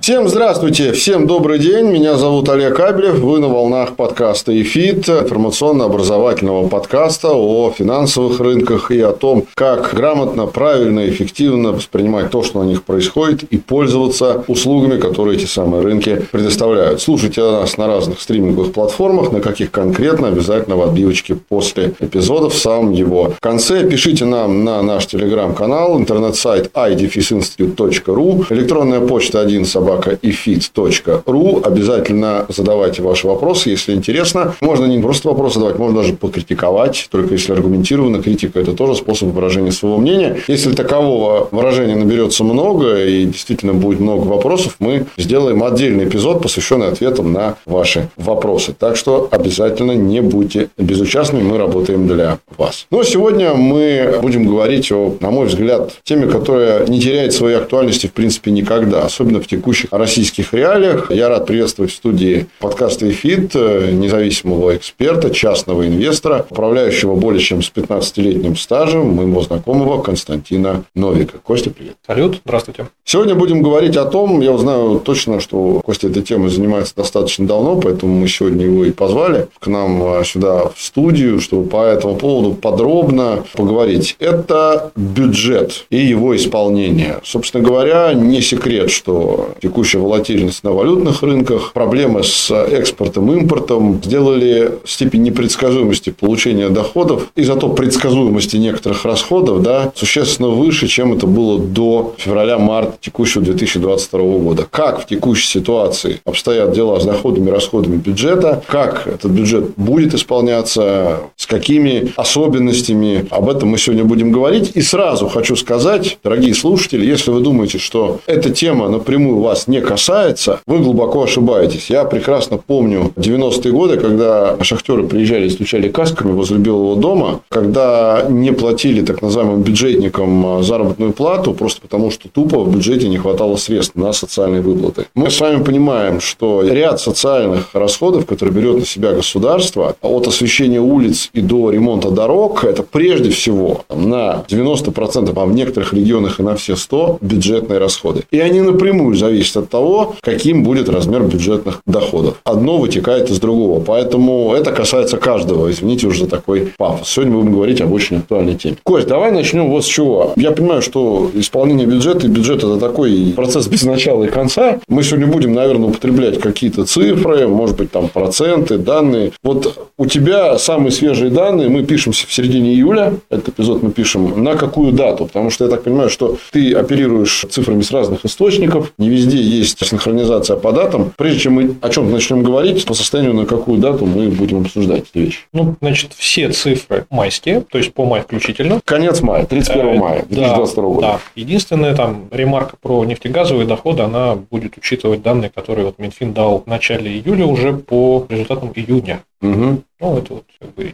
Всем здравствуйте, всем добрый день, меня зовут Олег Абелев, вы на волнах подкаста iFIT, информационно-образовательного подкаста о финансовых рынках и о том, как грамотно, правильно и эффективно воспринимать то, что на них происходит, и пользоваться услугами, которые эти самые рынки предоставляют. Слушайте нас на разных стриминговых платформах, на каких конкретно, обязательно в отбивочке после эпизода в самом его конце. Пишите нам на наш телеграм-канал, интернет-сайт idefizinstitute.ru, электронная почта 1@ifit.ru. Обязательно задавайте ваши вопросы, если интересно. Можно не просто вопросы задавать, можно даже покритиковать, только если аргументированно. Критика – это тоже способ выражения своего мнения. Если такового выражения наберется много и действительно будет много вопросов, мы сделаем отдельный эпизод, посвященный ответам на ваши вопросы. Так что обязательно не будьте безучастными, мы работаем для вас. Но сегодня мы будем говорить о, на мой взгляд, теме, которая не теряет своей актуальности в принципе никогда, особенно в текущих российских реалиях. Я рад приветствовать в студии подкаста iFIT независимого эксперта, частного инвестора, управляющего более чем с 15-летним стажем, моего знакомого Константина Новика. Костя, привет. Салют, здравствуйте. Сегодня будем говорить о том, я знаю точно, что Костя этой темой занимается достаточно давно, поэтому мы сегодня его и позвали к нам сюда в студию, чтобы по этому поводу подробно поговорить. Это бюджет и его исполнение. Собственно говоря, не секрет, что текущая волатильность на валютных рынках, проблемы с экспортом и импортом сделали степень непредсказуемости получения доходов и зато предсказуемости некоторых расходов существенно выше, чем это было до февраля-марта текущего 2022 года. Как в текущей ситуации обстоят дела с доходами и расходами бюджета, как этот бюджет будет исполняться, с какими особенностями, об этом мы сегодня будем говорить. И сразу хочу сказать, дорогие слушатели, если вы думаете, что эта тема напрямую вас не касается, вы глубоко ошибаетесь. Я прекрасно помню 90-е годы, когда шахтеры приезжали и стучали касками возле Белого дома, когда не платили так называемым бюджетникам заработную плату, просто потому, что тупо в бюджете не хватало средств на социальные выплаты. Мы с вами понимаем, что ряд социальных расходов, которые берет на себя государство, от освещения улиц и до ремонта дорог, это прежде всего на 90%, а в некоторых регионах и на все 100% бюджетные расходы. И они напрямую зависят от того, каким будет размер бюджетных доходов. Одно вытекает из другого. Поэтому это касается каждого. Извините уже за такой пафос. Сегодня будем говорить об очень актуальной теме. Кость, давай начнем вот с чего. Я понимаю, что исполнение бюджета, и бюджет – это такой процесс без начала и конца. Мы сегодня будем, наверное, употреблять какие-то цифры, может быть, там проценты, данные. Вот у тебя самые свежие данные. Мы пишемся в середине июля. Этот эпизод мы пишем на какую дату? Потому что я так понимаю, что ты оперируешь цифрами с разных источников. Не везде есть синхронизация по датам. Прежде чем мы о чем-то начнем говорить, по состоянию на какую дату мы будем обсуждать эти вещи. Значит, все цифры майские, то есть по май включительно. Конец мая, 31 мая 2022 года. Да. Единственная там ремарка про нефтегазовые доходы, она будет учитывать данные, которые вот Минфин дал в начале июля уже по результатам июня. Угу. Это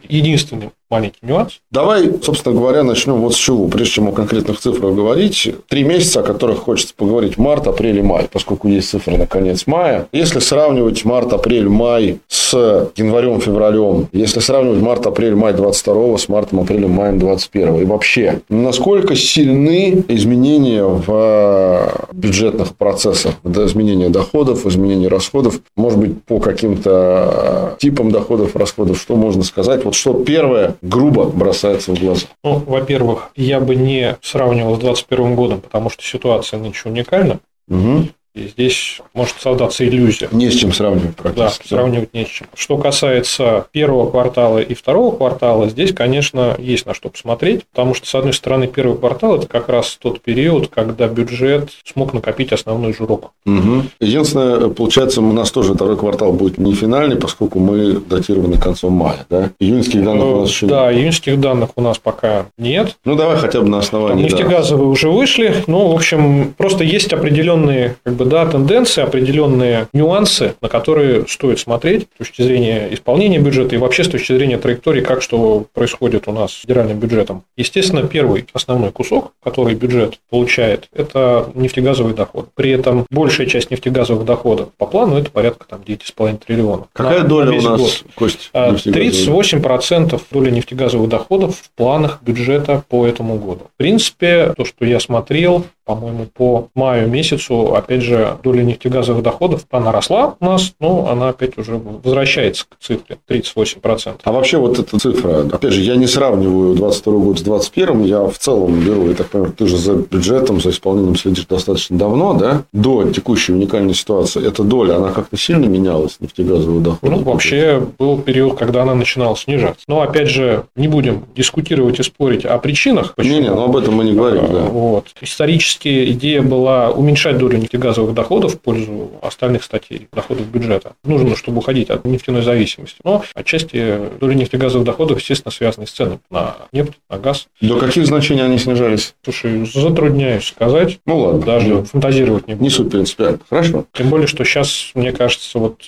единственный маленький нюанс. Давай, собственно говоря, начнем вот с чего. Прежде чем о конкретных цифрах говорить, 3 месяца, о которых хочется поговорить: март, апрель и май, поскольку есть цифры на конец мая. Если сравнивать март, апрель, май с январем, февралем, если сравнивать март, апрель, май 22 с мартом, апрелем, маем 21, и вообще, насколько сильны изменения в бюджетных процессах, изменения доходов, изменения расходов, может быть, по каким-то типам доходов, расходов, что можно сказать? Вот что первое грубо бросается в глаза. Во-первых, я бы не сравнивал с 2021 годом, потому что ситуация нынче уникальна. Угу. И здесь может создаться иллюзия. Не с чем сравнивать практически. Да, сравнивать не с чем. Что касается первого квартала и второго квартала, здесь, конечно, есть на что посмотреть, потому что, с одной стороны, первый квартал – это как раз тот период, когда бюджет смог накопить основной жирок. Угу. Единственное, получается, у нас тоже второй квартал будет не финальный, поскольку мы датированы концом мая. Да? Июньских данных у нас еще нет. Да, июньских данных у нас пока нет. Давай хотя бы на основании. Нефтегазовые уже вышли. В общем, просто есть определенные бы, да, тенденции, определенные нюансы, на которые стоит смотреть с точки зрения исполнения бюджета и вообще с точки зрения траектории, как что происходит у нас с федеральным бюджетом. Естественно, первый основной кусок, который бюджет получает, это нефтегазовый доход. При этом большая часть нефтегазовых доходов по плану – это порядка там, 9,5 триллионов. Какая доля у нас, год. Кость? 38% доля нефтегазовых доходов в планах бюджета по этому году. В принципе, то, что я смотрел, по-моему, по маю месяцу, опять же, доля нефтегазовых доходов, она росла у нас, но она опять уже возвращается к цифре 38%. А вообще вот эта цифра, опять же, я не сравниваю 22 год с 21, я в целом беру, я так понимаю, ты же за бюджетом, за исполнением следишь достаточно давно, да? До текущей уникальной ситуации эта доля, она как-то сильно менялась, нефтегазовый доход? Ну, вообще, был период, когда она начинала снижаться. Но, опять же, не будем дискутировать и спорить о причинах. Почему. Не, но об этом мы не говорим, да. Вот. Исторически идея была уменьшать долю нефтегазовых доходов в пользу остальных статей доходов бюджета. Нужно, чтобы уходить от нефтяной зависимости. Но отчасти доля нефтегазовых доходов, естественно, связана с ценами на нефть, на газ. До каких значений они снижались? Слушай, затрудняюсь сказать. Ну ладно. Даже фантазировать не буду. Не суть принципиально. Хорошо. Тем более, что сейчас, мне кажется, вот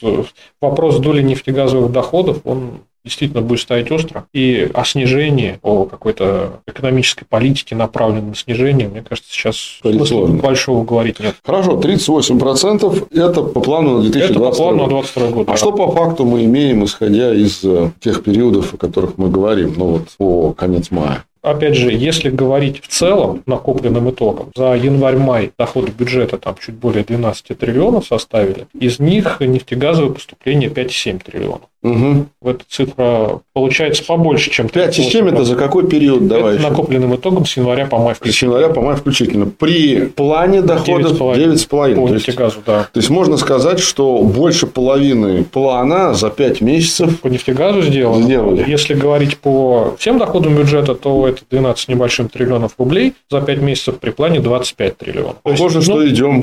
вопрос доли нефтегазовых доходов, он действительно будет стоять остро. И о снижении, о какой-то экономической политике, направленной на снижение, мне кажется, сейчас большого говорить нет. Хорошо, 38% – это по плану на 2022 год. Это по плану на 2022 год. А что по факту мы имеем, исходя из тех периодов, о которых мы говорим, ну вот по конец мая? Опять же, если говорить в целом накопленным итогом, за январь-май доходы бюджета там чуть более 12 триллионов составили, из них нефтегазовые поступления 5,7 триллионов. Угу. Эта цифра получается побольше, чем 5,7 – это за какой период? Давай. Это накопленным итогом с января по май включительно. С января по май включительно. При плане доходов 9,5. По нефтегазу, да. То есть, можно сказать, что больше половины плана за 5 месяцев по нефтегазу сделали. Если говорить по всем доходам бюджета, то это 12 небольшим триллионов рублей за 5 месяцев при плане 25 триллионов. Похоже, что идем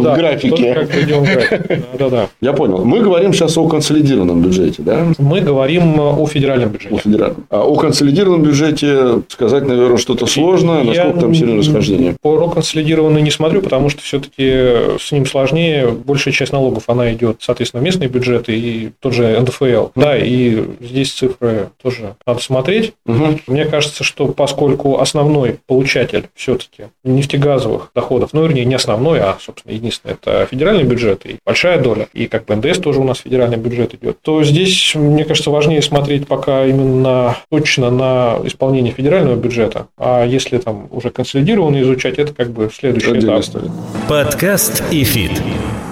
в графике. Я понял. Мы говорим сейчас о консолидированном бюджете, да? Мы говорим о федеральном бюджете. О консолидированном бюджете сказать, наверное, что-то сложно. Насколько там сильное расхождение? По консолидированному не смотрю, потому что все-таки с ним сложнее. Большая часть налогов, она идет, соответственно, в местные бюджеты и тот же НДФЛ. Да, и здесь цифры тоже надо смотреть. Мне кажется, что поскольку основной получатель все-таки нефтегазовых доходов, ну, вернее, не основной, а, собственно, единственное, это федеральный бюджет и большая доля. И как бы НДС тоже у нас федеральный бюджет идет. То здесь, мне кажется, важнее смотреть пока именно точно на исполнение федерального бюджета. А если там уже консолидированно изучать, это как бы следующий этап. Подкаст iFIT.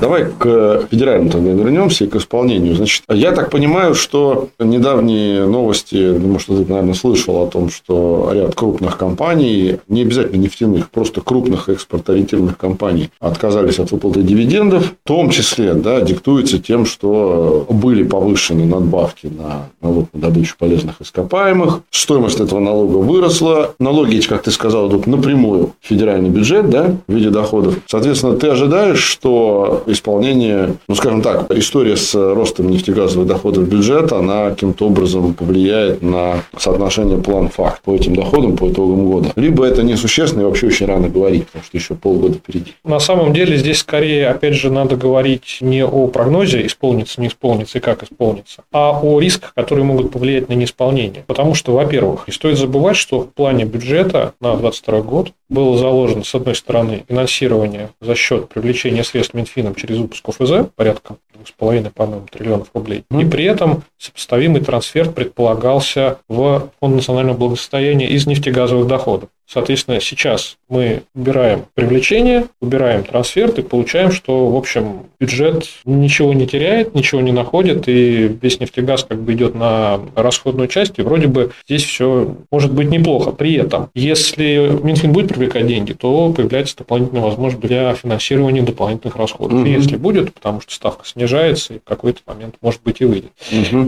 Давай к федеральному тогда вернемся и к исполнению. Значит, я так понимаю, что недавние новости, думаю, что ты, наверное, слышал о том, что ряд крупных компаний, не обязательно нефтяных, просто крупных экспортоориентированных компаний отказались от выплаты дивидендов, в том числе, да, диктуется тем, что были повышены надбавки на налог на добычу полезных ископаемых, стоимость этого налога выросла, налоги, как ты сказал, идут напрямую в федеральный бюджет, да, в виде доходов. Соответственно, ты ожидаешь, что исполнение, ну, скажем так, история с ростом нефтегазовых доходов бюджета, она каким-то образом повлияет на соотношение план-факт по этим доходам по итогам года. Либо это несущественно и вообще очень рано говорить, потому что еще полгода впереди. На самом деле, здесь скорее, опять же, надо говорить не о прогнозе, исполнится, не исполнится и как исполнится, а о рисках, которые могут повлиять на неисполнение. Потому что, во-первых, не стоит забывать, что в плане бюджета на 2022 год было заложено, с одной стороны, финансирование за счет привлечения средств Минфином через выпуск ОФЗ, порядка 2,5, по-моему, триллионов рублей. И при этом сопоставимый трансфер предполагался в Фонд национального благосостояния из нефтегазовых доходов. Соответственно, сейчас мы убираем привлечение, убираем трансфер и получаем, что, в общем, бюджет ничего не теряет, ничего не находит, и весь нефтегаз как бы идет на расходную часть, и вроде бы здесь все может быть неплохо. При этом, если Минфин будет привлекать деньги, то появляется дополнительная возможность для финансирования дополнительных расходов. И если будет, потому что ставка снижается, и в какой-то момент, может быть, и выйдет.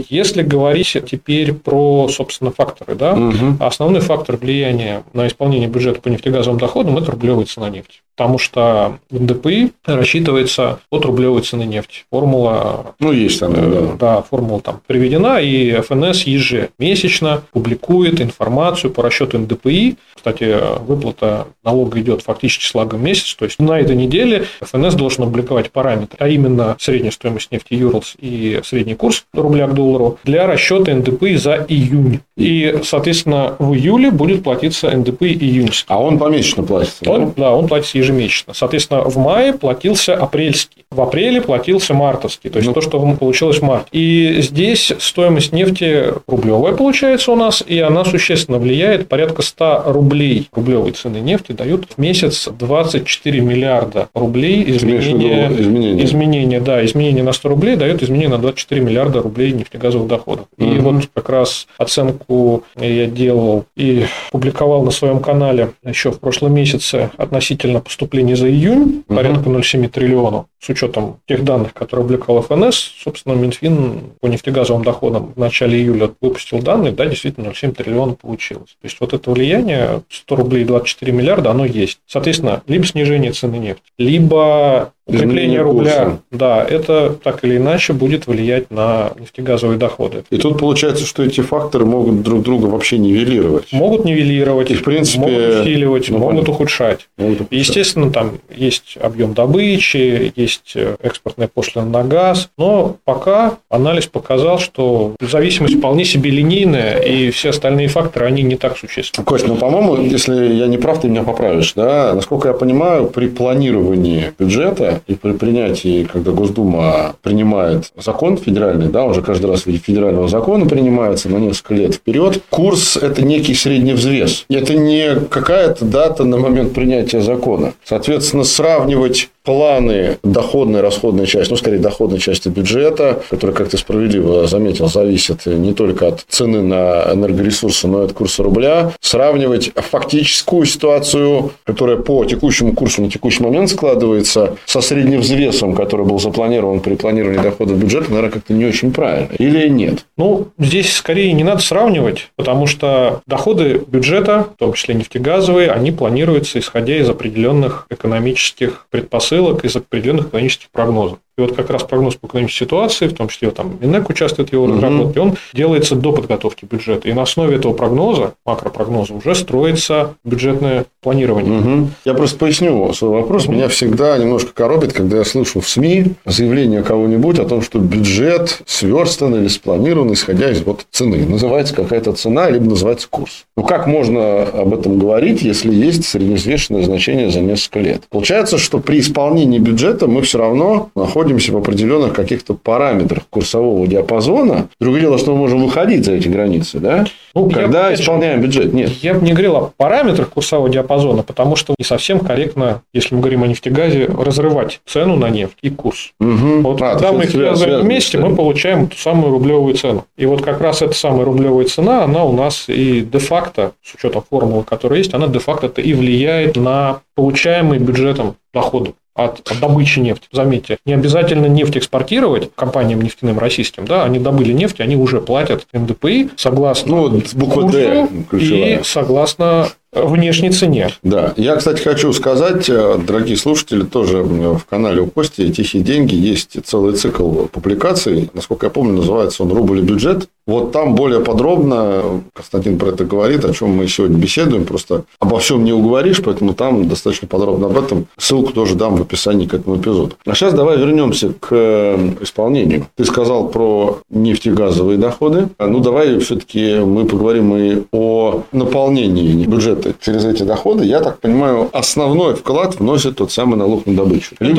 Если говорить теперь про, собственно, факторы, да, основной фактор влияния на исполнение исполнения бюджета по нефтегазовым доходам – это рублевая цена нефти. Потому что НДПИ рассчитывается от рублевой цены нефти. Формула, ну, есть она, да, формула там приведена, и ФНС ежемесячно публикует информацию по расчету НДПИ. Кстати, выплата налога идет фактически слагом месяц, то есть на этой неделе ФНС должен опубликовать параметры, а именно средняя стоимость нефти Юралс и средний курс рубля к доллару для расчета НДПИ за июнь. И, соответственно, в июле будет платиться НДПИ июньский. А он помесячно платится? Он платится ежемесячно. Соответственно, в мае платился апрельский, в апреле платился мартовский, то есть то, что получилось в марте. И здесь стоимость нефти рублевая получается у нас, и она существенно влияет. Порядка 100 рублей рублевой цены нефти дают в месяц 24 миллиарда рублей. Изменение на 100 рублей дает изменение на 24 миллиарда рублей нефтегазовых доходов. И вот как раз оценку я делал и публиковал на своем канале еще в прошлом месяце относительно поступления за июнь, порядка 0,7 триллиона. С учетом тех данных, которые публиковал ФНС, собственно, Минфин по нефтегазовым доходам в начале июля выпустил данные, да, действительно 0,7 триллиона получилось. То есть вот это влияние 100 рублей 24 миллиарда, оно есть. Соответственно, либо снижение цены нефти, либо укрепление рубля, да, это так или иначе будет влиять на нефтегазовые доходы. И тут получается, что эти факторы могут друг друга вообще нивелировать. Могут нивелировать, и, в принципе, могут усиливать, могут ухудшать. Естественно, там есть объем добычи, есть экспортная пошлина на газ, но пока анализ показал, что зависимость вполне себе линейная, и все остальные факторы, они не так существенны. Кость, по-моему, если я не прав, ты меня поправишь, да? Насколько я понимаю, при планировании бюджета и при принятии, когда Госдума принимает закон федеральный, да, уже каждый раз в виде федерального закона принимается на несколько лет вперед, курс – это некий средний взвес. Это не какая-то дата на момент принятия закона. Соответственно, сравнивать планы доходной, расходной части, ну, скорее, доходной части бюджета, которая, как ты справедливо заметил, зависит не только от цены на энергоресурсы, но и от курса рубля, сравнивать фактическую ситуацию, которая по текущему курсу на текущий момент складывается, со средним взвесом, который был запланирован при планировании доходов бюджета, наверное, как-то не очень правильно. Или нет? Ну, здесь скорее не надо сравнивать, потому что доходы бюджета, в том числе нефтегазовые, они планируются исходя из определенных экономических предпосылок, из определенных экономических прогнозов. И вот как раз прогноз по экономической ситуации, в том числе там Минэк участвует в его разработке, он делается до подготовки бюджета. И на основе этого прогноза, макропрогноза, уже строится бюджетное планирование. Я просто поясню свой вопрос. Меня всегда немножко коробит, когда я слышу в СМИ заявление кого-нибудь о том, что бюджет сверстан или спланирован, исходя из вот цены. Называется какая-то цена, либо называется курс. Ну, как можно об этом говорить, если есть средневзвешенное значение за несколько лет? Получается, что при исполнении бюджета мы все равно находимся в определенных каких-то параметрах курсового диапазона. Другое дело, что мы можем выходить за эти границы, да? Ну, когда исполняем бюджет, нет. Я бы не говорил о параметрах курсового диапазона, потому что не совсем корректно, если мы говорим о нефтегазе, разрывать цену на нефть и курс. Вот когда мы их связываем вместе, мы получаем ту самую рублевую цену. И вот как раз эта самая рублевая цена, она у нас и де-факто, с учетом формулы, которая есть, она де-факто-то и влияет на получаемый бюджетом доходы от добычи нефти. Заметьте, не обязательно нефть экспортировать компаниям нефтяным российским, да, они добыли нефть, они уже платят НДПИ согласно буква «Д» и согласно внешней цене. Да. Я, кстати, хочу сказать, дорогие слушатели, тоже в канале у Кости «Тихие деньги» есть целый цикл публикаций. Насколько я помню, называется он «Рубль и бюджет». Вот там более подробно Константин про это говорит, о чем мы сегодня беседуем. Просто обо всем не уговоришь, поэтому там достаточно подробно об этом. Ссылку тоже дам в описании к этому эпизоду. А сейчас давай вернемся к исполнению. Ты сказал про нефтегазовые доходы. Ну, давай все-таки мы поговорим и о наполнении бюджета через эти доходы. Я так понимаю, основной вклад вносит тот самый налог на добычу. Нет,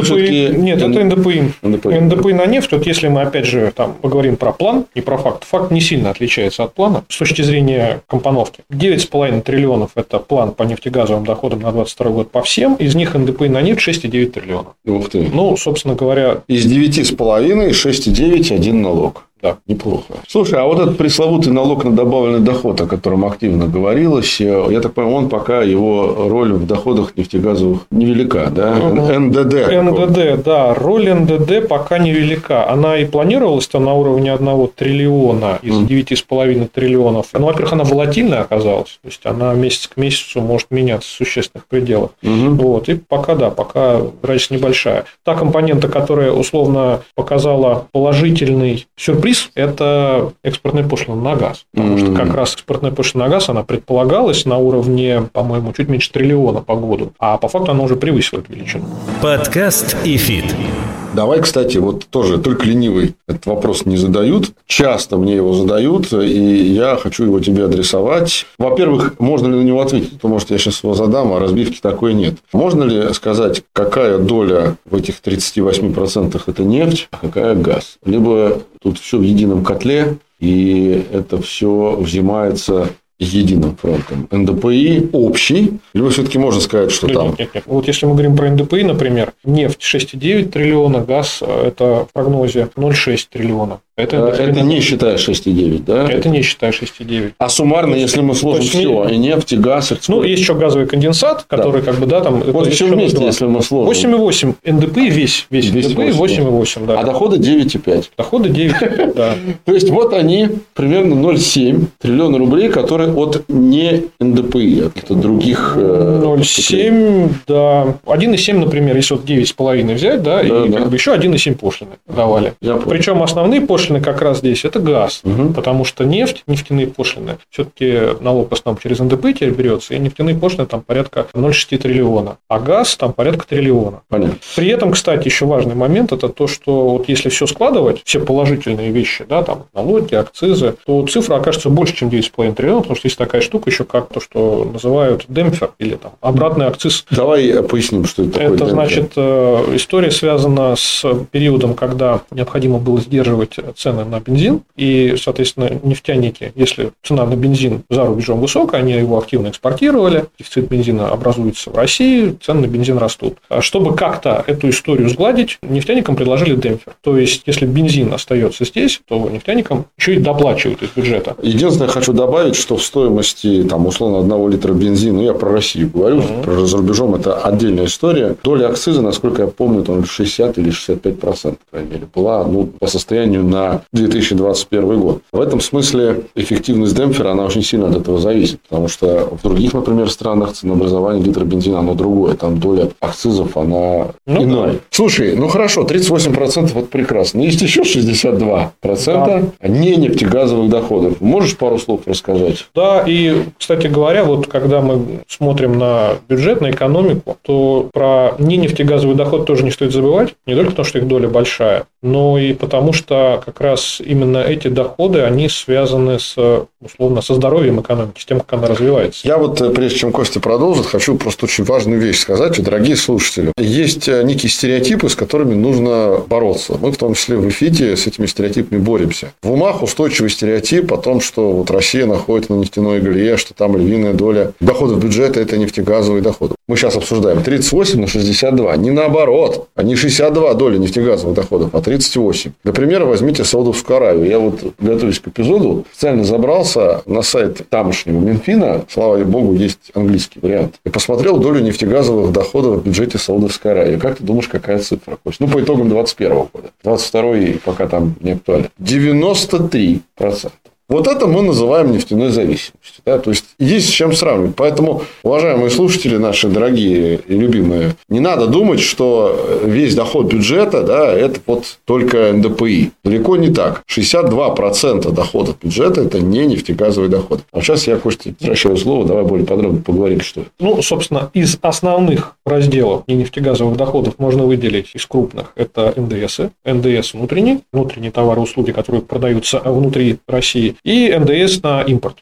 это НДПИ. НДПИ на нефть. Вот если мы, опять же, там поговорим про план и про факт. Факт не сильно отличается от плана с точки зрения компоновки. 9,5 триллионов – это план по нефтегазовым доходам на 2022 год по всем. Из них НДПИ на нефть 6,9 триллиона. Ух ты. Ну, собственно говоря… Из 9,5 – 6,9 – один налог. Так, неплохо. Слушай, а вот этот пресловутый налог на добавленный доход, о котором активно говорилось, я так понимаю, он пока его роль в доходах нефтегазовых невелика, да? НДД, да. Роль НДД пока невелика. Она и планировалась-то на уровне 1 триллиона из 9,5 триллионов. Ну, во-первых, она волатильная оказалась. То есть, она месяц к месяцу может меняться в существенных пределах. Вот. И пока разница небольшая. Та компонента, которая условно показала положительный сюрприз, это экспортная пошлина на газ. Потому что как раз экспортная пошлина на газ, она предполагалась на уровне, по-моему, чуть меньше триллиона по году. А по факту она уже превысила эту величину. Подкаст iFIT. Давай, кстати, вот тоже только ленивый этот вопрос не задают. Часто мне его задают, и я хочу его тебе адресовать. Во-первых, можно ли на него ответить? Потому что я сейчас его задам, а разбивки такой нет. Можно ли сказать, какая доля в этих 38% это нефть, а какая газ? Либо тут все в едином котле, и это все взимается... единым фронтом. НДПИ общий, либо все-таки можно сказать, что там... Нет. Вот если мы говорим про НДПИ, например, нефть 6,9 триллиона, газ, это в прогнозе 0,6 триллиона. Это не считая 6,9, да? Это не считая 6,9. А суммарно, то если мы сложим все, и нефть, и газ... И ну, есть еще газовый конденсат, который да. Вот все вместе, если мы сложим. 8,8. НДПИ весь НДПИ 8,8, да. А доходы 9,5. Доходы 9,5, да. То есть, вот они примерно 0,7 триллиона рублей, которые от не НДПИ, от каких-то других... 0,7, да. 1,7, например, если вот 9,5 взять, да, и еще 1,7 пошлины давали. Причем основные пошлины как раз здесь это газ, потому что нефть, нефтяные пошлины, все-таки налог в основном через НДПИ теперь берется, и нефтяные пошлины там порядка 0,6 триллиона, а газ там порядка триллиона. Понятно. При этом, кстати, еще важный момент, это то, что вот если все складывать, все положительные вещи, да, там налоги, акцизы, то цифра окажется больше, чем 9,5 триллиона, потому что есть такая штука еще как то, что называют демпфер или там обратный акциз. Давай поясним, что это такое. Это значит, история связана с периодом, когда необходимо было сдерживать цены на бензин, и, соответственно, нефтяники, если цена на бензин за рубежом высокая, они его активно экспортировали, дефицит бензина образуется в России, цены на бензин растут. Чтобы как-то эту историю сгладить, нефтяникам предложили демпфер. То есть, если бензин остается здесь, то нефтяникам еще и доплачивают из бюджета. Единственное, хочу добавить, что в стоимости, там, условно, 1 литра бензина, я про Россию говорю, про за рубежом это отдельная история, доля акциза, насколько я помню, там 60 или 65%, по крайней мере, была, по состоянию на 2021 год. В этом смысле эффективность демпфера, она очень сильно от этого зависит, потому что в других, например, странах ценообразование литра бензина, оно другое, там доля акцизов, она иная. Да. Слушай, хорошо, 38% это прекрасно, есть еще 62% не нефтегазовых доходов. Можешь пару слов рассказать? Да, и, кстати говоря, вот когда мы смотрим на бюджет, на экономику, то про не нефтегазовый доход тоже не стоит забывать, не только потому, что их доля большая, но и потому, что как раз именно эти доходы, они связаны со здоровьем экономики, с тем, как она развивается. Я прежде чем Костя продолжит, хочу просто очень важную вещь сказать, дорогие слушатели. Есть некие стереотипы, с которыми нужно бороться. Мы, в том числе в iFIT, с этими стереотипами боремся. В умах устойчивый стереотип о том, что Россия находится на нефтяной игле, что там львиная доля доходов бюджета – это нефтегазовые доходы. Мы сейчас обсуждаем 38 на 62. Не наоборот, а не 62 доля нефтегазовых доходов, а 38. Например, возьмите Саудовскую Аравию. Я готовясь к эпизоду, специально забрался на сайт тамошнего Минфина, слава богу, есть английский вариант, и посмотрел долю нефтегазовых доходов в бюджете Саудовской Аравии. Как ты думаешь, какая цифра? По итогам 2021 года. 2022 пока там не актуально. 93%. Вот это мы называем нефтяной зависимостью. Да? То есть, есть с чем сравнивать. Поэтому, уважаемые слушатели, наши дорогие и любимые, не надо думать, что весь доход бюджета, это только НДПИ. Далеко не так. 62% доходов бюджета – это не нефтегазовый доход. А сейчас я, Костя, возвращаю слово, давай более подробно поговорим, что это. Собственно, из основных разделов не нефтегазовых доходов можно выделить из крупных. Это НДС. НДС внутренние товары и услуги, которые продаются внутри России, и НДС на импорт.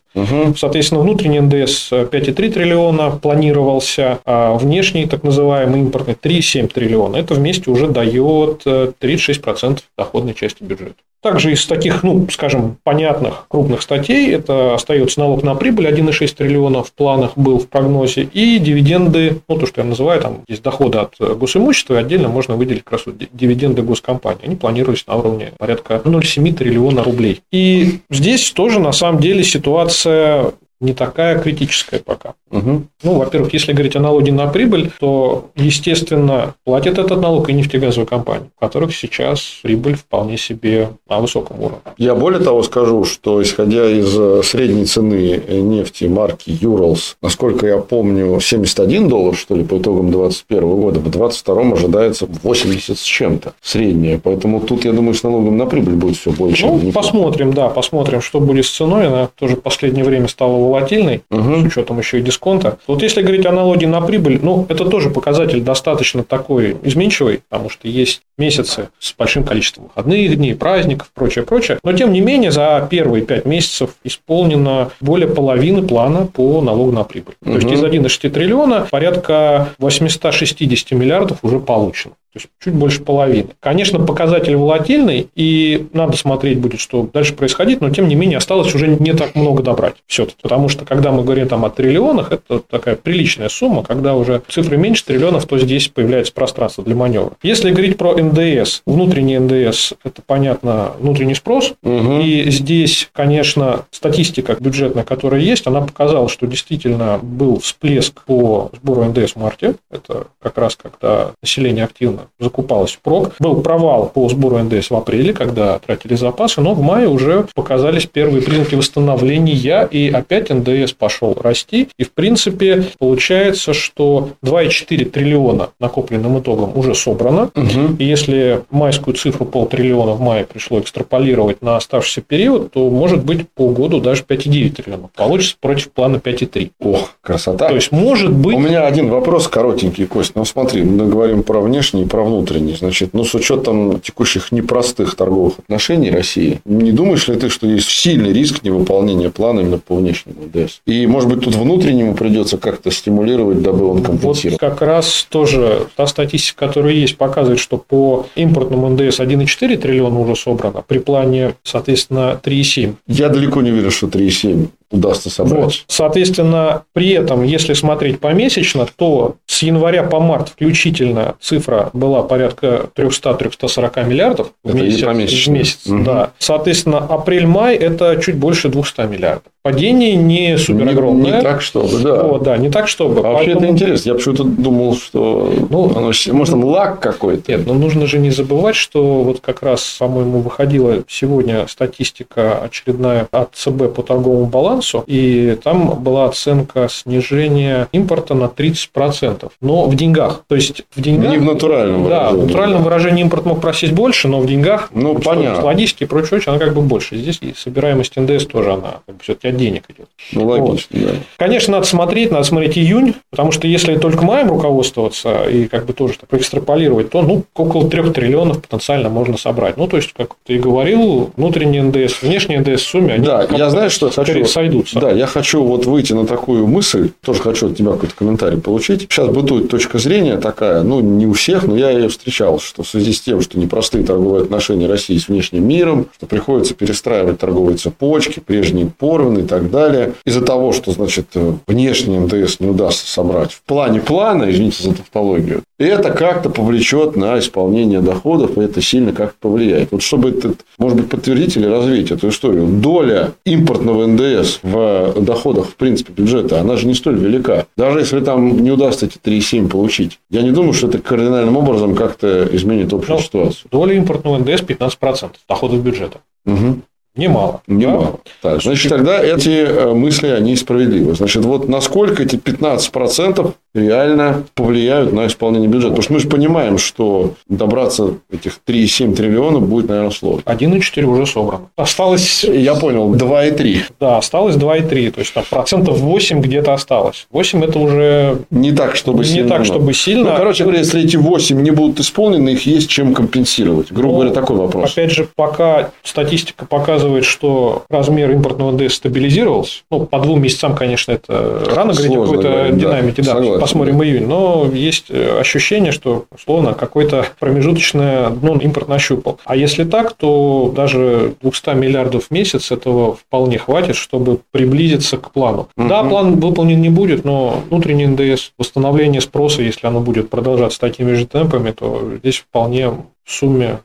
Соответственно, внутренний НДС 5,3 триллиона планировался, а внешний, так называемый импортный, 3,7 триллиона. Это вместе уже дает 36% доходной части бюджета. Также из таких, ну, скажем, понятных крупных статей это остается налог на прибыль 1,6 триллиона в планах был, в прогнозе, и дивиденды, ну, то, что я называю, там есть доходы от госимущества, и отдельно можно выделить как раз дивиденды госкомпаний. Они планировались на уровне порядка 0,7 триллиона рублей. И здесь тоже, на самом деле, ситуация не такая критическая пока. Угу. Ну, во-первых, если говорить о налоге на прибыль, то, естественно, платят этот налог и нефтегазовые компании, у которых сейчас прибыль вполне себе на высоком уровне. Я более того скажу, что, исходя из средней цены нефти марки Юралс, насколько я помню, $71, что ли, по итогам 2021 года, по 2022 ожидается 80 с чем-то средняя. Поэтому тут, я думаю, с налогом на прибыль будет все больше. Ну, посмотрим, да, посмотрим, что будет с ценой. Она тоже в последнее время стала волатильной, с учетом еще и дисконта. Вот если говорить о налоге на прибыль, ну, это тоже показатель достаточно такой изменчивый, потому что есть месяцы с большим количеством выходных дней, праздников, прочее. Но, тем не менее, за первые 5 месяцев исполнено более половины плана по налогу на прибыль. То есть, из 1,6 триллиона порядка 860 миллиардов уже получено. То есть, чуть больше половины. Конечно, показатель волатильный, и надо смотреть будет, что дальше происходить, но, тем не менее, осталось уже не так много добрать все-таки. Потому что, когда мы говорим там о триллионах, это такая приличная сумма, когда уже цифры меньше триллионов, то здесь появляется пространство для маневра. Если говорить про НДС, внутренний НДС, это, понятно, внутренний спрос, и здесь, конечно, статистика бюджетная, которая есть, она показала, что действительно был всплеск по сбору НДС в марте, это как раз когда население активно закупалось впрок. Был провал по сбору НДС в апреле, когда тратили запасы, но в мае уже показались первые признаки восстановления, и опять НДС пошел расти. И, в принципе, получается, что 2,4 триллиона накопленным итогом уже собрано. И если майскую цифру полтриллиона в мае пришло экстраполировать на оставшийся период, то, может быть, по году даже 5,9 триллионов получится против плана 5,3. Ох, красота! То есть, может быть... У меня один вопрос коротенький, Кость. Ну, смотри, мы говорим про внешний, про внутренний. Значит, ну, с учетом текущих непростых торговых отношений России, не думаешь ли ты, что есть сильный риск невыполнения плана именно по внешнему НДС? И, может быть, тут внутреннему придется как-то стимулировать, дабы он компенсировал? Вот как раз тоже та статистика, которая есть, показывает, что по импортному НДС 1,4 триллиона уже собрано, при плане, соответственно, 3,7. Я далеко не верю, что 3,7 удастся собрать. Вот. Соответственно, при этом, если смотреть помесячно, то с января по март включительно цифра была порядка 300-340 миллиардов в месяц. Да. Соответственно, апрель-май – это чуть больше 200 миллиардов. Падение не суперогромное. Не так, чтобы, да. О, да, не так, чтобы. А вообще это интересно. Я почему-то думал, что, ну, оно, может, там лаг какой-то. Нет, но нужно же не забывать, что вот как раз, по-моему, выходила сегодня статистика очередная от ЦБ по торговому балансу, и там была оценка снижения импорта на 30%. Но в деньгах. То есть, в деньгах... Не в натуральном выражении. Да, в натуральном выражении импорт мог просить больше, но в деньгах, ну, понятно, в логистике и прочее, она как бы больше. Здесь и собираемость НДС тоже, она как бы все-таки денег идет. Ну, логично, вот. Да. Конечно, надо смотреть июнь, потому что если только маем руководствоваться и как бы тоже проэкстраполировать, то, ну, около 3 триллионов потенциально можно собрать. Ну, то есть, как ты и говорил, внутренний НДС, внешний НДС в сумме, они, да, я знаю, что хочу, сойдутся. Да, я хочу вот выйти на такую мысль, тоже хочу от тебя какой-то комментарий получить. Сейчас бытует точка зрения такая, ну, не у всех, но я ее встречал, что в связи с тем, что непростые торговые отношения России с внешним миром, что приходится перестраивать торговые цепочки, прежние порваны, и так далее. Из-за того, что, значит, внешний НДС не удастся собрать в плане плана, извините за тавтологию, это как-то повлечет на исполнение доходов, и это сильно как-то повлияет. Вот чтобы это, может быть, подтвердить или развить эту историю, доля импортного НДС в доходах, в принципе, бюджета, она же не столь велика. Даже если там не удастся эти 3,7 получить, я не думаю, что это кардинальным образом как-то изменит общую ситуацию. Доля импортного НДС 15% доходов бюджета. Угу. Немало. Немало. Да? Так, значит, тогда эти мысли, они справедливы. Значит, вот насколько эти 15% реально повлияют на исполнение бюджета? Потому что мы же понимаем, что добраться этих 3,7 триллиона будет, наверное, сложно. 1,4 уже собрано. Осталось... Я понял, 2,3. Да, осталось 2,3. То есть, там процентов 8 где-то осталось. 8 это уже... Не так, чтобы сильно. Не так, чтобы сильно. Ну, короче говоря, если эти 8 не будут исполнены, их есть чем компенсировать. Грубо говоря, такой вопрос. Опять же, пока статистика показывает, показывает, что размер импортного НДС стабилизировался. Ну, по двум месяцам, конечно, это рано говорить о какой-то динамике. Да, согласен, посмотрим июнь. Но есть ощущение, что, условно, какое-то промежуточное дно импорт нащупал. А если так, то даже 200 миллиардов в месяц этого вполне хватит, чтобы приблизиться к плану. Да, план выполнен не будет, но внутренний НДС, восстановление спроса, если оно будет продолжаться такими же темпами, то здесь вполне в сумме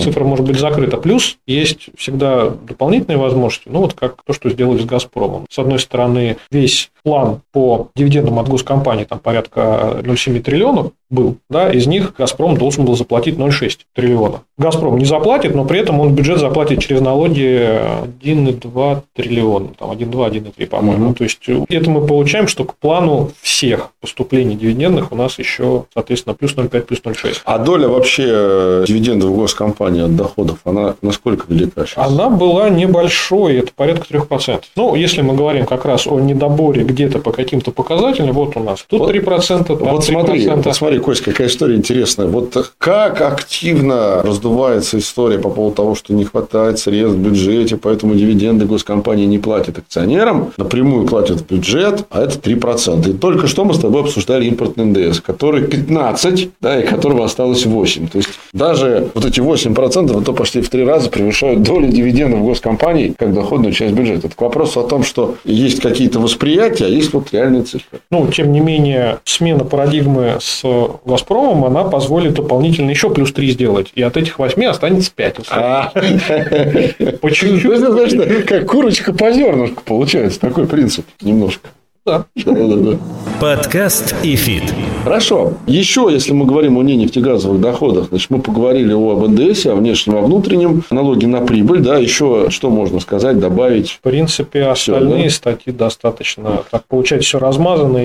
цифра может быть закрыта. Плюс есть всегда дополнительные возможности, ну вот как то, что сделали с «Газпромом». С одной стороны, весь план по дивидендам от госкомпаний, там порядка 0,7 триллионов был, да, из них «Газпром» должен был заплатить 0,6 триллиона. «Газпром» не заплатит, но при этом он бюджет заплатит через налоги 1,2 триллиона, там 1,2-1,3, по-моему. То есть, это мы получаем, что к плану всех поступлений дивидендных у нас еще, соответственно, плюс 0,5, плюс 0,6. А доля вообще дивидендов госкомпании от доходов, она насколько велика сейчас? Она была небольшой, это порядка 3%. Ну, если мы говорим как раз о недоборе где-то по каким-то показателям, вот у нас тут 3%, там 3%. Вот смотри, Кость, какая история интересная. Вот как активно раздувается история по поводу того, что не хватает средств в бюджете, поэтому дивиденды госкомпании не платят акционерам, напрямую платят в бюджет, а это 3%. И только что мы с тобой обсуждали импортный НДС, который 15, да, и которого осталось 8. То есть, даже вот эти 8%, а то почти в 3 раза превышают долю дивидендов госкомпаний как доходную часть бюджета. Это к вопросу о том, что есть какие-то восприятия, а есть вот реальные цифры. Ну, тем не менее, смена парадигмы с «Газпромом», она позволит дополнительно еще плюс 3 сделать. И от этих 8 останется 5. По чуть-чуть. Как курочка по зернышку получается. Такой принцип немножко. Да. Подкаст iFIT. Хорошо. Еще, если мы говорим о ненефтегазовых доходах, значит, мы поговорили об НДС, о внешнем, о внутреннем, налоги на прибыль, да, еще что можно сказать, добавить? В принципе, остальные статьи достаточно, так получается, все размазано.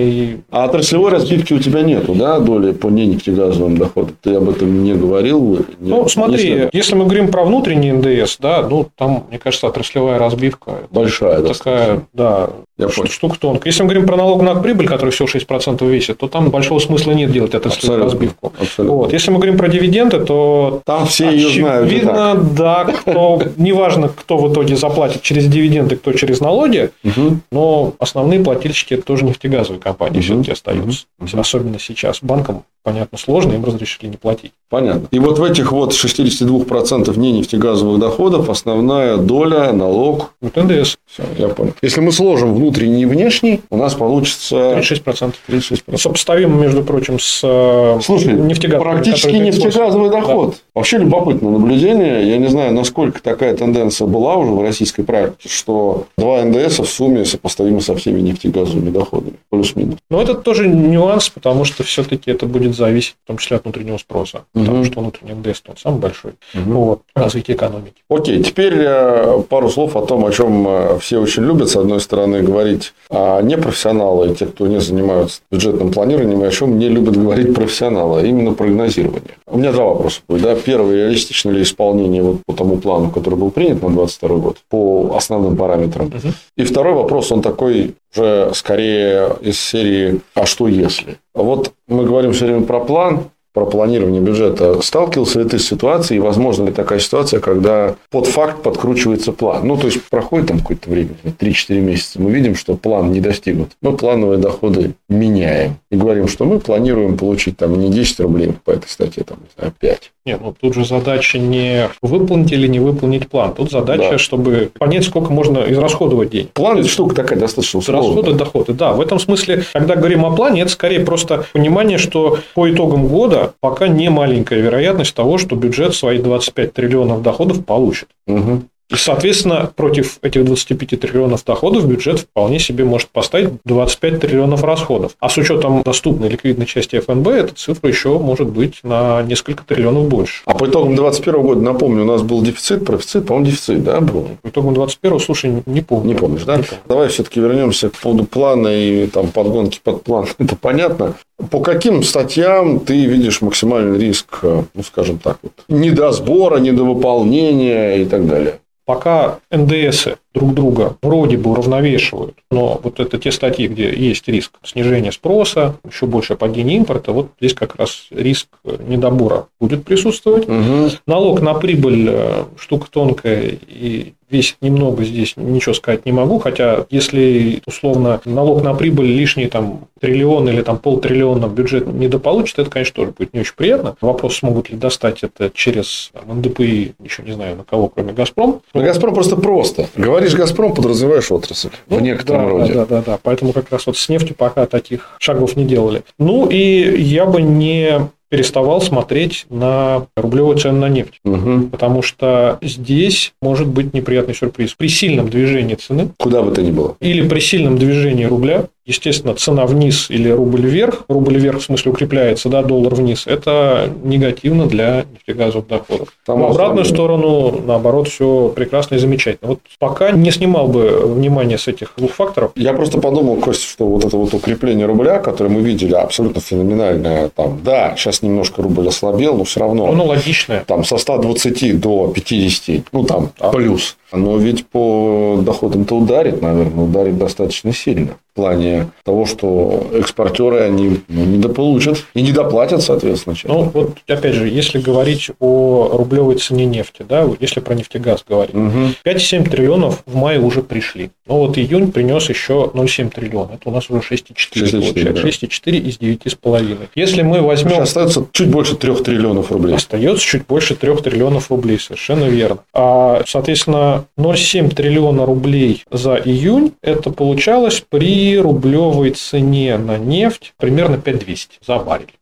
А отраслевой разбивки у тебя нету, да, доли по ненефтегазовым доходам? Ты об этом не говорил? Смотри, если мы говорим про внутренний НДС, да, ну, там, мне кажется, отраслевая разбивка. Большая, да. Такая, да. Я понял. Штука тонкая. Если мы говорим про налог на прибыль, который всего 6% весит, то там большого смысла нет делать отраслевую разбивку. Вот. Если мы говорим про дивиденды, то там все ее знают. Видно, да, кто, неважно, кто в итоге заплатит через дивиденды, кто через налоги, но основные плательщики это тоже нефтегазовые компании все-таки остаются. Особенно сейчас банкам, понятно, сложно, им разрешили не платить. Понятно. И вот в этих вот 62% ненефтегазовых доходов основная доля, налог. Вот НДС. Все, я понял. Если мы сложим внутренний и внешний, у нас получится 36%. 36%. Сопоставимо, между прочим, с нефтегазовым. Практически нефтегазовый доход. Да. Вообще любопытное наблюдение. Я не знаю, насколько такая тенденция была уже в российской практике, что 2 НДС в сумме сопоставимы со всеми нефтегазовыми доходами. Плюс-минус. Но это тоже нюанс, потому что все-таки это будет зависеть, в том числе, от внутреннего спроса. Потому что внутренний НДС он самый большой. Вот. Развитие экономики. Окей, теперь пару слов о том, о чем все очень любят, с одной стороны, говорить непрофессионалы, те, кто не занимаются бюджетным планированием, о чем не любят говорить профессионалы, а именно прогнозирование. У меня 2 вопроса будет. Да? Первый, реалистично ли исполнение вот по тому плану, который был принят на 2022 год, по основным параметрам. И второй вопрос, он такой уже скорее из серии «А что если?». Вот мы говорим все время про план, про планирование бюджета. Сталкивался ли ты с ситуацией, и возможно ли такая ситуация, когда под факт подкручивается план? Ну, то есть, проходит там какое-то время, 3-4 месяца, мы видим, что план не достигнут. Мы плановые доходы меняем и говорим, что мы планируем получить там не 10 рублей по этой статье, там, не знаю, 5. Нет, ну, тут же задача не выполнить или не выполнить план. Тут задача, чтобы понять, сколько можно израсходовать денег. План – это штука такая достаточно сложная. Расходы, доходы, да. В этом смысле, когда говорим о плане, это скорее просто понимание, что по итогам года пока не маленькая вероятность того, что бюджет свои 25 триллионов доходов получит. И, соответственно, против этих 25 триллионов доходов бюджет вполне себе может поставить 25 триллионов расходов. А с учетом доступной ликвидной части ФНБ, эта цифра еще может быть на несколько триллионов больше. А по итогам 2021 года, напомню, у нас был дефицит, профицит, по-моему, дефицит, да, был? По итогам 2021, слушай, не помню. Не помнишь, да? Не помню. Давай все-таки вернемся к поводу плана и там подгонки под план. Это понятно. По каким статьям ты видишь максимальный риск, ну, скажем так, вот, недосбора, недовыполнения и так далее? Пока НДСы друг друга вроде бы уравновешивают, но вот это те статьи, где есть риск снижения спроса, еще больше падения импорта, вот здесь как раз риск недобора будет присутствовать. Налог на прибыль – штука тонкая и весит немного, здесь ничего сказать не могу, хотя если, условно, налог на прибыль лишний там, триллион или там, полтриллиона в бюджет недополучит, это, конечно, тоже будет не очень приятно. Вопрос, смогут ли достать это через там, НДПИ, еще не знаю, на кого, кроме «Газпром». Но «Газпром» просто. Говоришь «Газпром», подразумеваешь отрасль в некотором роде. Да. Поэтому как раз вот с нефтью пока таких шагов не делали. Ну, и я бы не переставал смотреть на рублевую цену на нефть, потому что здесь может быть неприятный сюрприз. При сильном движении цены, куда бы то ни было, или при сильном движении рубля, естественно, цена вниз или рубль вверх в смысле укрепляется, да, доллар вниз, это негативно для нефтегазовых доходов. В обратную сторону, наоборот, все прекрасно и замечательно. Вот пока не снимал бы внимания с этих двух факторов. Я просто подумал, Костя, что вот это вот укрепление рубля, которое мы видели, абсолютно феноменальное. Там, да, сейчас немножко рубль ослабел, но все равно. Оно логичное. Там со 120 до 50, ну там плюс. Но ведь по доходам-то ударит, наверное, ударит достаточно сильно. В плане того, что экспортеры они недополучат и недоплатят, соответственно. Ну, вот опять же, если говорить о рублевой цене нефти, да, если про нефтегаз говорить, 5,7 триллионов в мае уже пришли. Но вот июнь принес еще 0,7 триллиона. Это у нас уже 6,4. Да. 6,4 из 9,5. Если мы возьмем... Остается чуть больше 3 триллионов рублей. Остается чуть больше 3 триллионов рублей, совершенно верно. А, соответственно, 0,7 триллиона рублей за июнь, это получалось при рублевой цене на нефть примерно 5200 за баррель.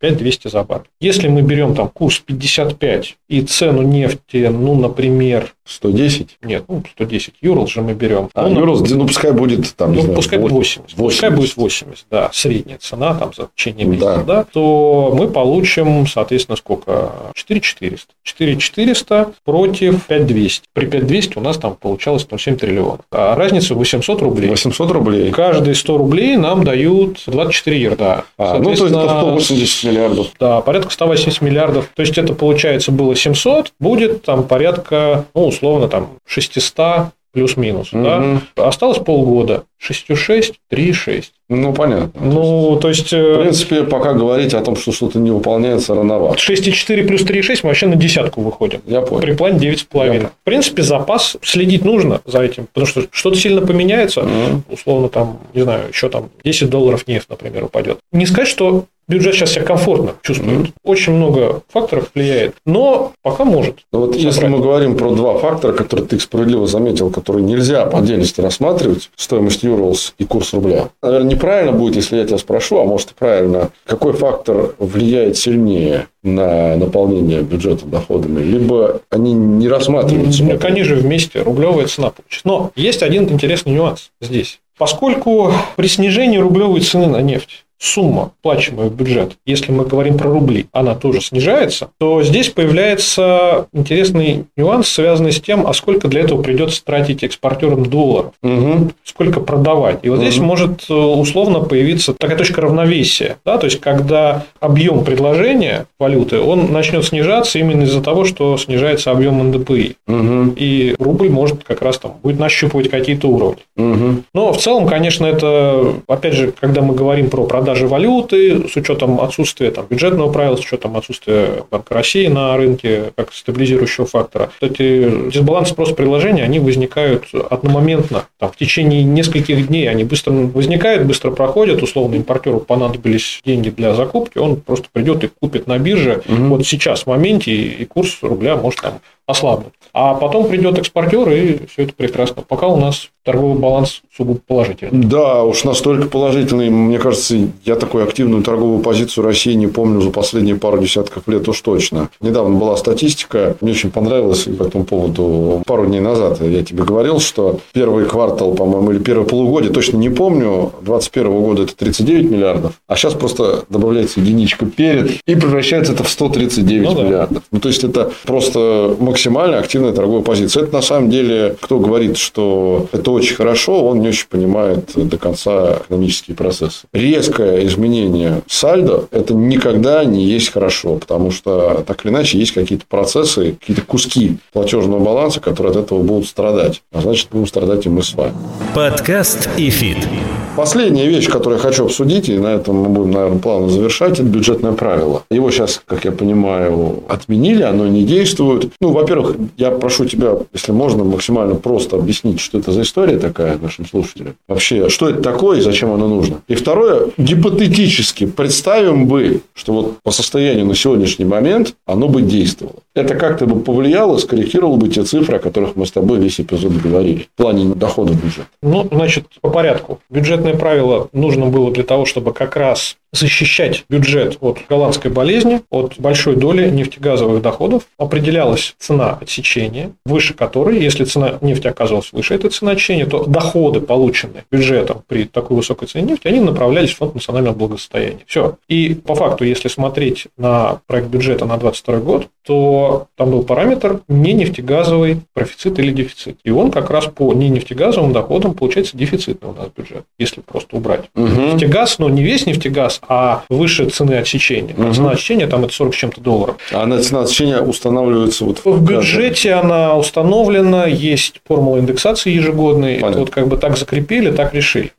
5200 за баррель. Если мы берем там курс 55 и цену нефти, ну, например... 110? Нет, ну, 110. Юралс же мы берем. А, ну, Юралс, ну, пускай будет там, ну, пускай 80. Пускай будет 80, да, средняя цена там за течение месяца, да, то мы получим, соответственно, сколько? 4400. 4400 против 5200. При 5200 у нас там получалось 0,7 триллиона. А разница 800 рублей. 800 рублей. Каждые 100 рублей нам дают 24 евро. А, ну, то есть, это 180 миллиардов. Да, порядка 180 миллиардов. То есть, это, получается, было 700, будет там порядка, ну, условно, там 600 плюс-минус. Да? Осталось полгода. 6,6, 3,6. Ну, понятно. Ну, то есть... В принципе, пока говорить о том, что что-то не выполняется, рановато. 6,4 плюс 3,6 мы вообще на десятку выходим. Я понял. При плане 9,5. В принципе, запас следить нужно за этим, потому что что-то сильно поменяется. Условно, там, не знаю, еще там $10 нефть, например, упадет. Не сказать, что бюджет сейчас себя комфортно чувствует. Очень много факторов влияет, но пока может. Но вот если мы говорим про два фактора, которые ты справедливо заметил, которые нельзя по отдельности рассматривать, стоимость Юралс и курс рубля. Наверное, неправильно будет, если я тебя спрошу, а может и правильно, какой фактор влияет сильнее на наполнение бюджета доходами, либо они не рассматриваются. Так они же вместе, рублевая цена получится. Но есть один интересный нюанс здесь. Поскольку при снижении рублевой цены на нефть сумма, вплачиваемая в бюджет, если мы говорим про рубли, она тоже снижается, то здесь появляется интересный нюанс, связанный с тем, а сколько для этого придется тратить экспортерам долларов, сколько продавать. И вот здесь может условно появиться такая точка равновесия, да? То есть, когда объем предложения валюты, он начнет снижаться именно из-за того, что снижается объем НДПИ. И рубль может как раз там будет нащупывать какие-то уровни. Но в целом, конечно, это, опять же, когда мы говорим про продажи, даже валюты, с учетом отсутствия там, бюджетного правила, с учетом отсутствия Банка России на рынке как стабилизирующего фактора. Эти дисбалансы спрос-предложения, они возникают одномоментно. Там, в течение нескольких дней они быстро возникают, быстро проходят. Условно, импортеру понадобились деньги для закупки, он просто придет и купит на бирже вот сейчас в моменте, и курс рубля может там ослабнуть. А потом придет экспортер, и все это прекрасно. Пока у нас торговый баланс сугубо положительный. Да, уж настолько положительный. Мне кажется, я такую активную торговую позицию России не помню за последние пару десятков лет уж точно. Недавно была статистика, мне очень понравилось по этому поводу. Пару дней назад я тебе говорил, что первый квартал, по-моему, или первое полугодие, точно не помню, 2021 года это 39 миллиардов, а сейчас просто добавляется единичка перед, и превращается это в 139 миллиардов. Ну, то есть, это просто максимально активная торговая позиция. Это, на самом деле, кто говорит, что это очень хорошо, он не очень понимает до конца экономические процессы. Резкое изменение сальдо – это никогда не есть хорошо, потому что, так или иначе, есть какие-то процессы, какие-то куски платежного баланса, которые от этого будут страдать. А значит, будем страдать и мы с вами. Подкаст iFIT. Последняя вещь, которую я хочу обсудить, и на этом мы будем, наверное, плавно завершать, это бюджетное правило. Его сейчас, как я понимаю, отменили, оно не действует. Ну, во во-первых, я прошу тебя, если можно, максимально просто объяснить, что это за история такая нашим слушателям. Вообще, что это такое и зачем оно нужно. И второе, гипотетически представим бы, что вот по состоянию на сегодняшний момент оно бы действовало. Это как-то бы повлияло, скорректировало бы те цифры, о которых мы с тобой весь эпизод говорили, в плане доходов бюджета. Ну, значит, по порядку. Бюджетное правило нужно было для того, чтобы как раз защищать бюджет от голландской болезни, от большой доли нефтегазовых доходов. Определялась цена отсечения, выше которой, если цена нефти оказалась выше этой цены отсечения, то доходы, полученные бюджетом при такой высокой цене нефти, они направлялись в Фонд национального благосостояния. Все. И по факту, если смотреть на проект бюджета на 2022 год, то там был параметр не нефтегазовый профицит или дефицит. И он как раз по не нефтегазовым доходам получается дефицитный у нас бюджет, если просто убрать. Нефтегаз, но не весь нефтегаз, а выше цены отсечения. Цена отсечения там это 40 с чем-то долларов. А цена отсечения устанавливается вот в бюджете, она установлена, есть формула индексации ежегодной. Это вот как бы так закрепили, так решили.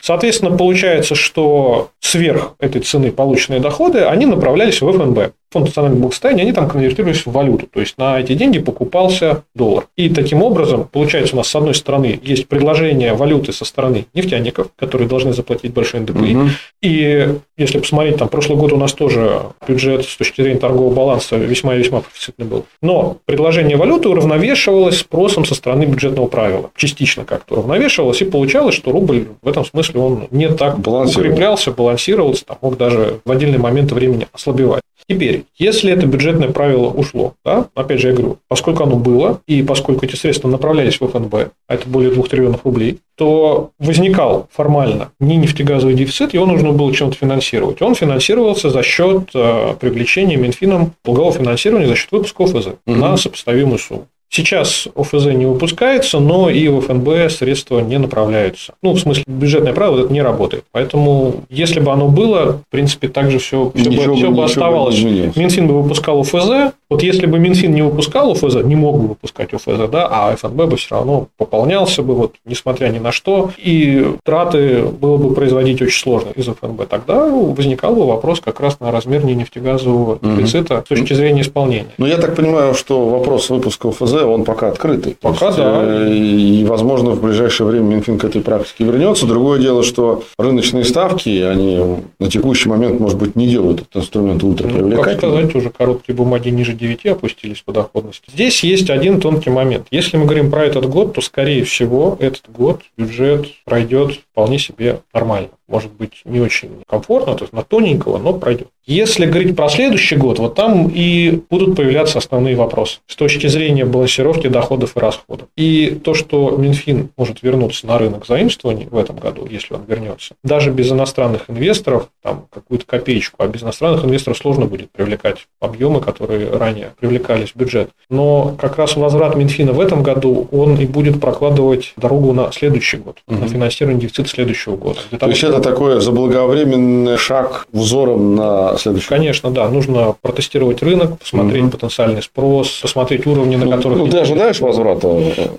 Соответственно, получается, что сверх этой цены полученные доходы, они направлялись в ФНБ. Фонд национального благосостояния, они там конвертировались в валюту. То есть, на эти деньги покупался доллар. И таким образом, получается, у нас с одной стороны есть предложение валюты со стороны нефтяников, которые должны заплатить большой НДПИ. И если посмотреть, там, прошлый год у нас тоже бюджет с точки зрения торгового баланса весьма и весьма профицитный был. Но предложение валюты уравновешивалось спросом со стороны бюджетного правила. Частично как-то уравновешивалось, и получалось, что рубль в этом смысле он не так укреплялся, балансировался, там, мог даже в отдельные моменты времени ослабевать. Теперь, если это бюджетное правило ушло, да, опять же я говорю, поскольку оно было, и поскольку эти средства направлялись в ФНБ, а это более 2 триллионов рублей, то возникал формально не нефтегазовый дефицит, его нужно было чем-то финансировать. Он финансировался за счет привлечения Минфином долгового финансирования за счет выпуска ОФЗ на сопоставимую сумму. Сейчас ОФЗ не выпускается, но и в ФНБ средства не направляются. Ну, в смысле, бюджетное правило это не работает. Поэтому, если бы оно было, в принципе, так же все бы оставалось. Минфин бы выпускал ОФЗ. Вот если бы Минфин не выпускал ОФЗ, не мог бы выпускать ОФЗ, да, а ФНБ бы все равно пополнялся бы, вот, несмотря ни на что. И траты было бы производить очень сложно из ФНБ. Тогда возникал бы вопрос как раз на размер нефтегазового дефицита с точки зрения исполнения. Но я так понимаю, что вопрос выпуска ОФЗ он пока открытый. Пока, да. И, возможно, в ближайшее время Минфин к этой практике вернется. Другое дело, что рыночные ставки, они на текущий момент, может быть, не делают этот инструмент ультрапривлекательным. Как сказать, уже короткие бумаги ниже 9 опустились по доходности. Здесь есть один тонкий момент. Если мы говорим про этот год, то, скорее всего, этот год бюджет пройдет вполне себе нормально. Может быть, не очень комфортно, то есть на тоненького, но пройдет. Если говорить про следующий год, вот там и будут появляться основные вопросы с точки зрения балансировки доходов и расходов. И то, что Минфин может вернуться на рынок заимствований в этом году, если он вернется, даже без иностранных инвесторов, там какую-то копеечку, а без иностранных инвесторов сложно будет привлекать объемы, которые ранее привлекались в бюджет. Но как раз возврат Минфина в этом году, он и будет прокладывать дорогу на следующий год, на финансирование дефицита следующего года. Такой заблаговременный шаг взором на следующий. Конечно, да. Нужно протестировать рынок, посмотреть потенциальный спрос, посмотреть уровни, на которых... Ну, ты ожидаешь возврата?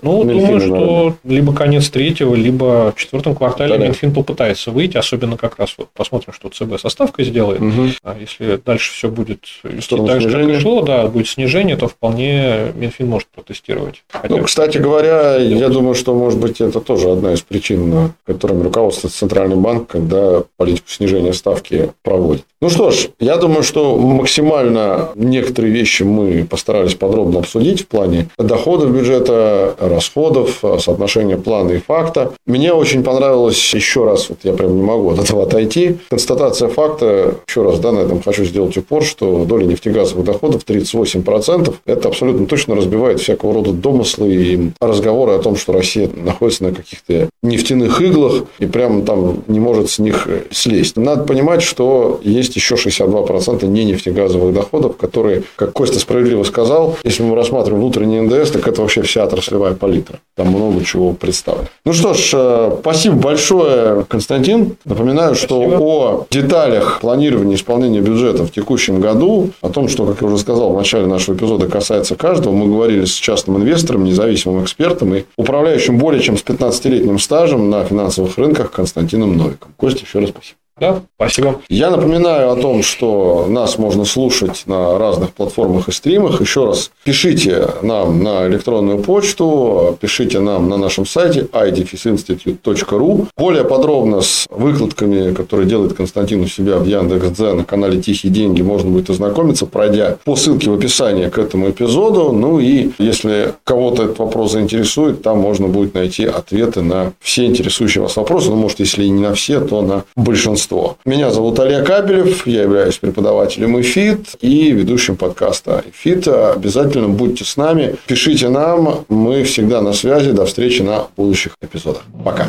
Ну, Минфина, думаю, что либо конец третьего, либо в четвертом квартале Минфин попытается выйти, особенно как раз вот посмотрим, что ЦБ со ставкой сделает. А если дальше все будет идти так же, как пришло, да, будет снижение, то вполне Минфин может протестировать. Хотя, ну, кстати говоря, я думаю, что, может быть, это тоже одна из причин, которым руководствуется Центральный банк, когда политику снижения ставки проводит. Ну что ж, я думаю, что максимально некоторые вещи мы постарались подробно обсудить в плане доходов бюджета, расходов, соотношения плана и факта. Мне очень понравилось, еще раз, вот я прям не могу от этого отойти, констатация факта, еще раз, да, на этом хочу сделать упор, что доля нефтегазовых доходов 38%, это абсолютно точно разбивает всякого рода домыслы и разговоры о том, что Россия находится на каких-то нефтяных иглах и прям там не может с них слезть. Надо понимать, что есть еще 62% не нефтегазовых доходов, которые, как Костя справедливо сказал, если мы рассматриваем внутренний НДС, так это вообще вся отраслевая палитра. Там много чего представлено. Ну что ж, спасибо большое, Константин. Напоминаю, что о деталях планирования и исполнения бюджета в текущем году, о том, что, как я уже сказал в начале нашего эпизода, касается каждого, мы говорили с частным инвестором, независимым экспертом и управляющим более чем с 15-летним стажем на финансовых рынках Константином Новиком. Костя, еще раз спасибо. Да? Спасибо. Я напоминаю о том, что нас можно слушать на разных платформах и стримах. Еще раз, пишите нам на электронную почту, пишите нам на нашем сайте idefizinstitute.ru. Более подробно с выкладками, которые делает Константин у себя в Яндекс.Дзен на канале «Тихие деньги», можно будет ознакомиться, пройдя по ссылке в описании к этому эпизоду. Ну и если кого-то этот вопрос заинтересует, там можно будет найти ответы на все интересующие вас вопросы. Ну, может, если и не на все, то на большинство. Меня зовут Олег Абелев, я являюсь преподавателем iFIT и ведущим подкаста iFIT. Обязательно будьте с нами, пишите нам, мы всегда на связи. До встречи на будущих эпизодах. Пока.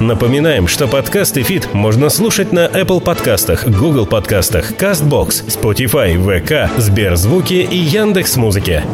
Напоминаем, что подкаст iFIT можно слушать на Apple подкастах, Google подкастах, Castbox, Spotify, ВК, Сберзвуки и Яндекс.Музыке.